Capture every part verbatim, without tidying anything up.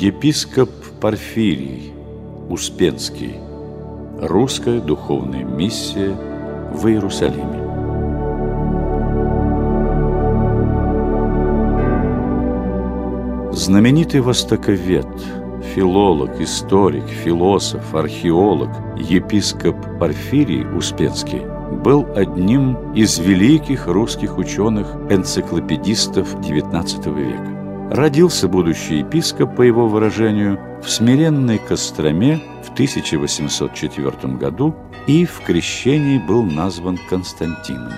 Епископ Порфирий Успенский. Русская духовная миссия в Иерусалиме. Знаменитый востоковед, филолог, историк, философ, археолог епископ Порфирий Успенский был одним из великих русских ученых-энциклопедистов девятнадцатого века. Родился будущий епископ, по его выражению, в смиренной Костроме в тысяча восемьсот четвёртом году и в крещении был назван Константином.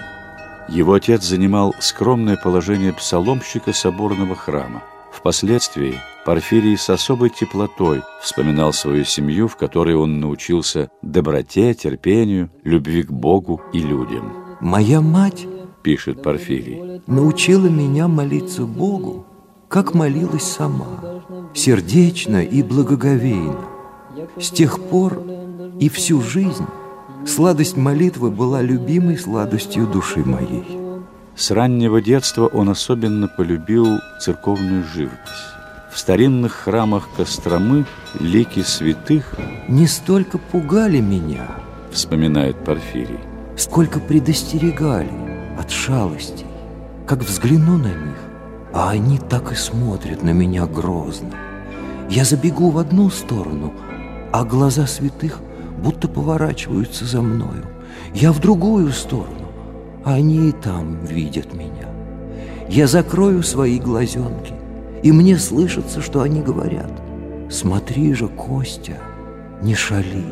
Его отец занимал скромное положение псаломщика соборного храма. Впоследствии Порфирий с особой теплотой вспоминал свою семью, в которой он научился доброте, терпению, любви к Богу и людям. «Моя мать, – пишет Порфирий, – научила меня молиться Богу, как молилась сама, сердечно и благоговейно. С тех пор и всю жизнь сладость молитвы была любимой сладостью души моей». С раннего детства он особенно полюбил церковную живопись. В старинных храмах Костромы лики святых «не столько пугали меня, – вспоминает Порфирий, – сколько предостерегали от шалостей. Как взгляну на них, а они так и смотрят на меня грозно. Я забегу в одну сторону, а глаза святых будто поворачиваются за мною. Я в другую сторону. Они и там видят меня. Я закрою свои глазенки, и мне слышится, что они говорят: смотри же, Костя, не шали,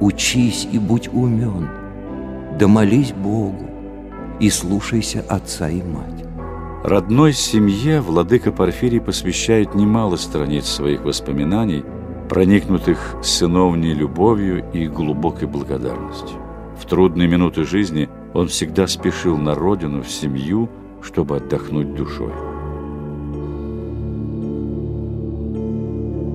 учись и будь умен, да молись Богу и слушайся отца и мать». Родной семье владыка Порфирий посвящает немало страниц своих воспоминаний, проникнутых сыновней любовью и глубокой благодарностью. В трудные минуты жизни он всегда спешил на родину, в семью, чтобы отдохнуть душой.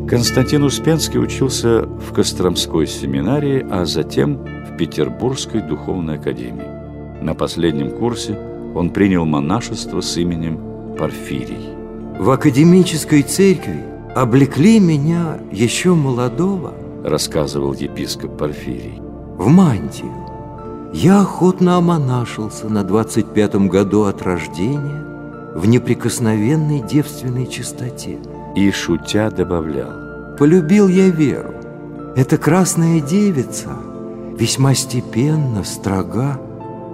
Константин Успенский учился в Костромской семинарии, а затем в Петербургской духовной академии. На последнем курсе он принял монашество с именем Порфирий. «В академической церкви облекли меня еще молодого, – рассказывал епископ Порфирий, – в мантию. Я охотно омонашился на двадцать пятом году от рождения в неприкосновенной девственной чистоте». И, шутя, добавлял: «Полюбил я веру. Эта красная девица весьма степенна, строга,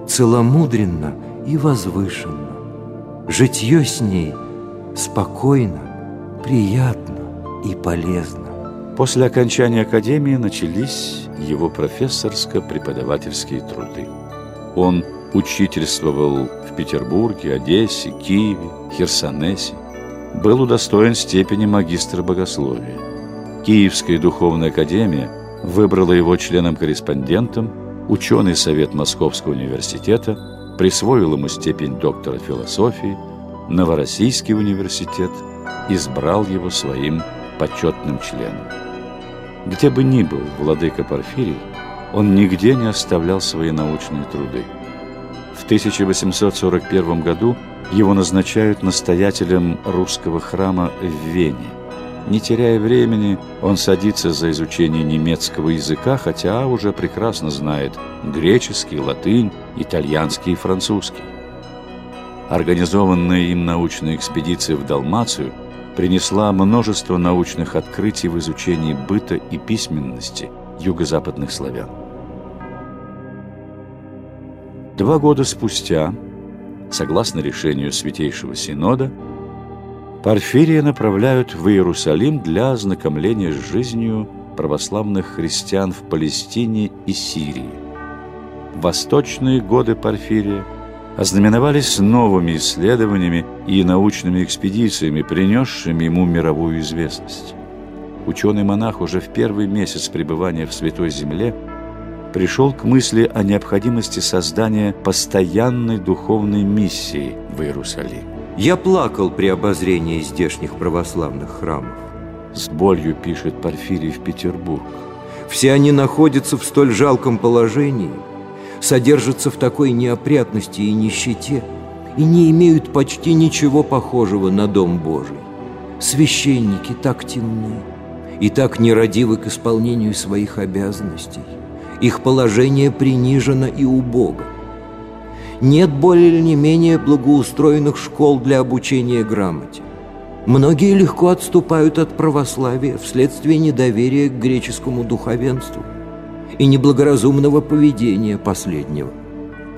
целомудренна и возвышенна. Житье с ней спокойно, приятно и полезно». После окончания академии начались его профессорско-преподавательские труды. Он учительствовал в Петербурге, Одессе, Киеве, Херсонесе. Был удостоен степени магистра богословия. Киевская Духовная Академия выбрала его членом-корреспондентом, ученый совет Московского университета присвоил ему степень доктора философии, Новороссийский университет избрал его своим почетным членом. Где бы ни был владыка Порфирий, он нигде не оставлял свои научные труды. В тысяча восемьсот сорок первом году его назначают настоятелем русского храма в Вене. Не теряя времени, он садится за изучение немецкого языка, хотя уже прекрасно знает греческий, латынь, итальянский и французский. Организованная им научная экспедиция в Далмацию принесла множество научных открытий в изучении быта и письменности юго-западных славян. Два года спустя, согласно решению Святейшего Синода, Порфирия направляют в Иерусалим для ознакомления с жизнью православных христиан в Палестине и Сирии. Восточные годы Порфирия ознаменовались новыми исследованиями и научными экспедициями, принесшими ему мировую известность. Ученый-монах уже в первый месяц пребывания в Святой Земле пришел к мысли о необходимости создания постоянной духовной миссии в Иерусалиме. «Я плакал при обозрении здешних православных храмов», – с болью пишет Порфирий в Петербург. «Все они находятся в столь жалком положении, содержатся в такой неопрятности и нищете и не имеют почти ничего похожего на Дом Божий. священники так темны и так нерадивы к исполнению своих обязанностей. Их положение принижено и убого. Нет более или менее благоустроенных школ для обучения грамоте. Многие легко отступают от православия вследствие недоверия к греческому духовенству и неблагоразумного поведения последнего.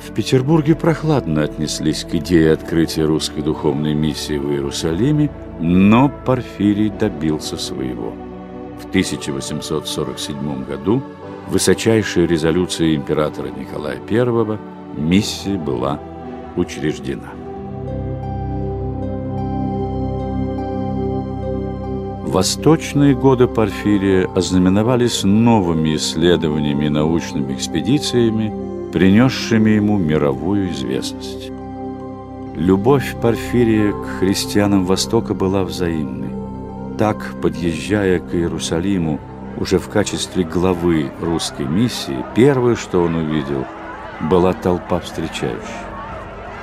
В Петербурге прохладно отнеслись к идее открытия русской духовной миссии в Иерусалиме, но Порфирий добился своего. В тысяча восемьсот сорок седьмом году высочайшей резолюцией императора Николая Первого миссия была учреждена. Восточные годы Порфирия ознаменовались новыми исследованиями и научными экспедициями, принесшими ему мировую известность. Любовь Порфирия к христианам Востока была взаимной. Так, подъезжая к Иерусалиму уже в качестве главы русской миссии, первое, что он увидел, была толпа встречающих.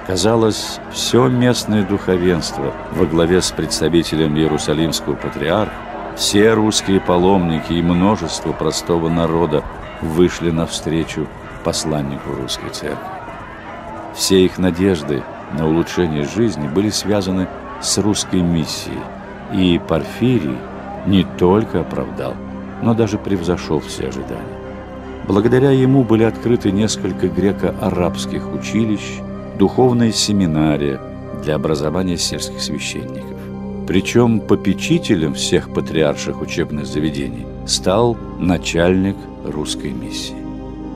Казалось, все местное духовенство во главе с представителем Иерусалимского патриарха, все русские паломники и множество простого народа вышли навстречу посланнику Русской Церкви. Все их надежды на улучшение жизни были связаны с русской миссией, и Порфирий не только оправдал, но даже превзошел все ожидания. Благодаря ему были открыты несколько греко-арабских училищ, духовная семинария для образования сельских священников. Причем попечителем всех патриарших учебных заведений стал начальник русской миссии.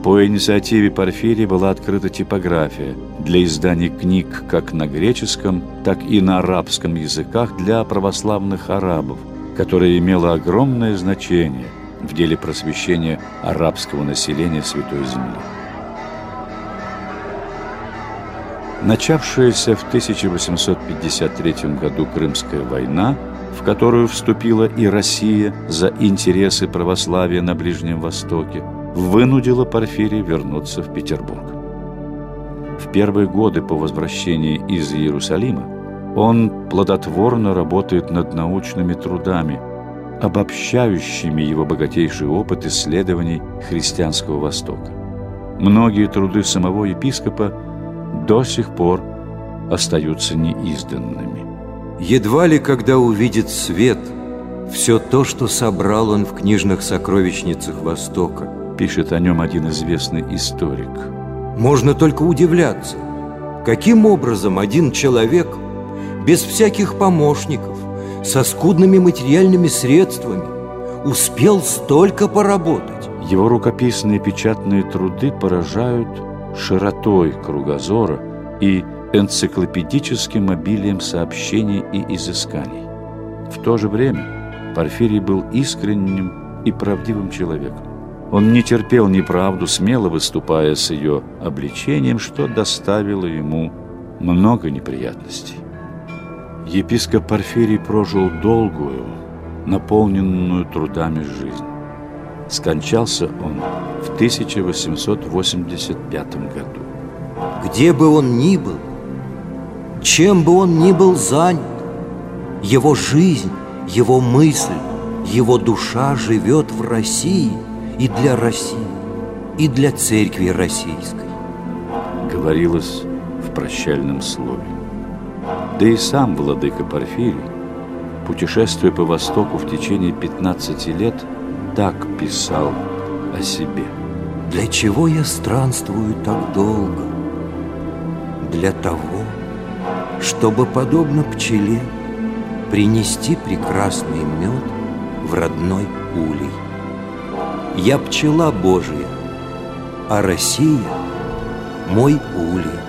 По инициативе Порфирия была открыта типография для издания книг как на греческом, так и на арабском языках для православных арабов, которая имела огромное значение в деле просвещения арабского населения Святой Земли. Начавшаяся в тысяча восемьсот пятьдесят третьем году Крымская война, в которую вступила и Россия за интересы православия на Ближнем Востоке, вынудила Порфирия вернуться в Петербург. В первые годы по возвращении из Иерусалима он плодотворно работает над научными трудами, обобщающими его богатейший опыт исследований христианского Востока. Многие труды самого епископа до сих пор остаются неизданными. Едва ли когда увидит свет все то, что собрал он в книжных сокровищницах Востока, пишет о нем один известный историк. Можно только удивляться, каким образом один человек без всяких помощников, со скудными материальными средствами, успел столько поработать. Его рукописные печатные труды поражают широтой кругозора и энциклопедическим обилием сообщений и изысканий. В то же время Порфирий был искренним и правдивым человеком. Он не терпел неправду, смело выступая с ее обличением, что доставило ему много неприятностей. Епископ Порфирий прожил долгую, наполненную трудами жизнь. Скончался он в тысяча восемьсот восемьдесят пятом году. Где бы он ни был, чем бы он ни был занят, его жизнь, его мысль, его душа живет в России и для России, и для церкви российской, говорилось в прощальном слове. Да и сам владыка Порфирий, путешествуя по Востоку в течение пятнадцати лет, так писал о себе. Для чего я странствую так долго? Для того, чтобы, подобно пчеле, принести прекрасный мед в родной улей. Я пчела Божия, а Россия – мой улей.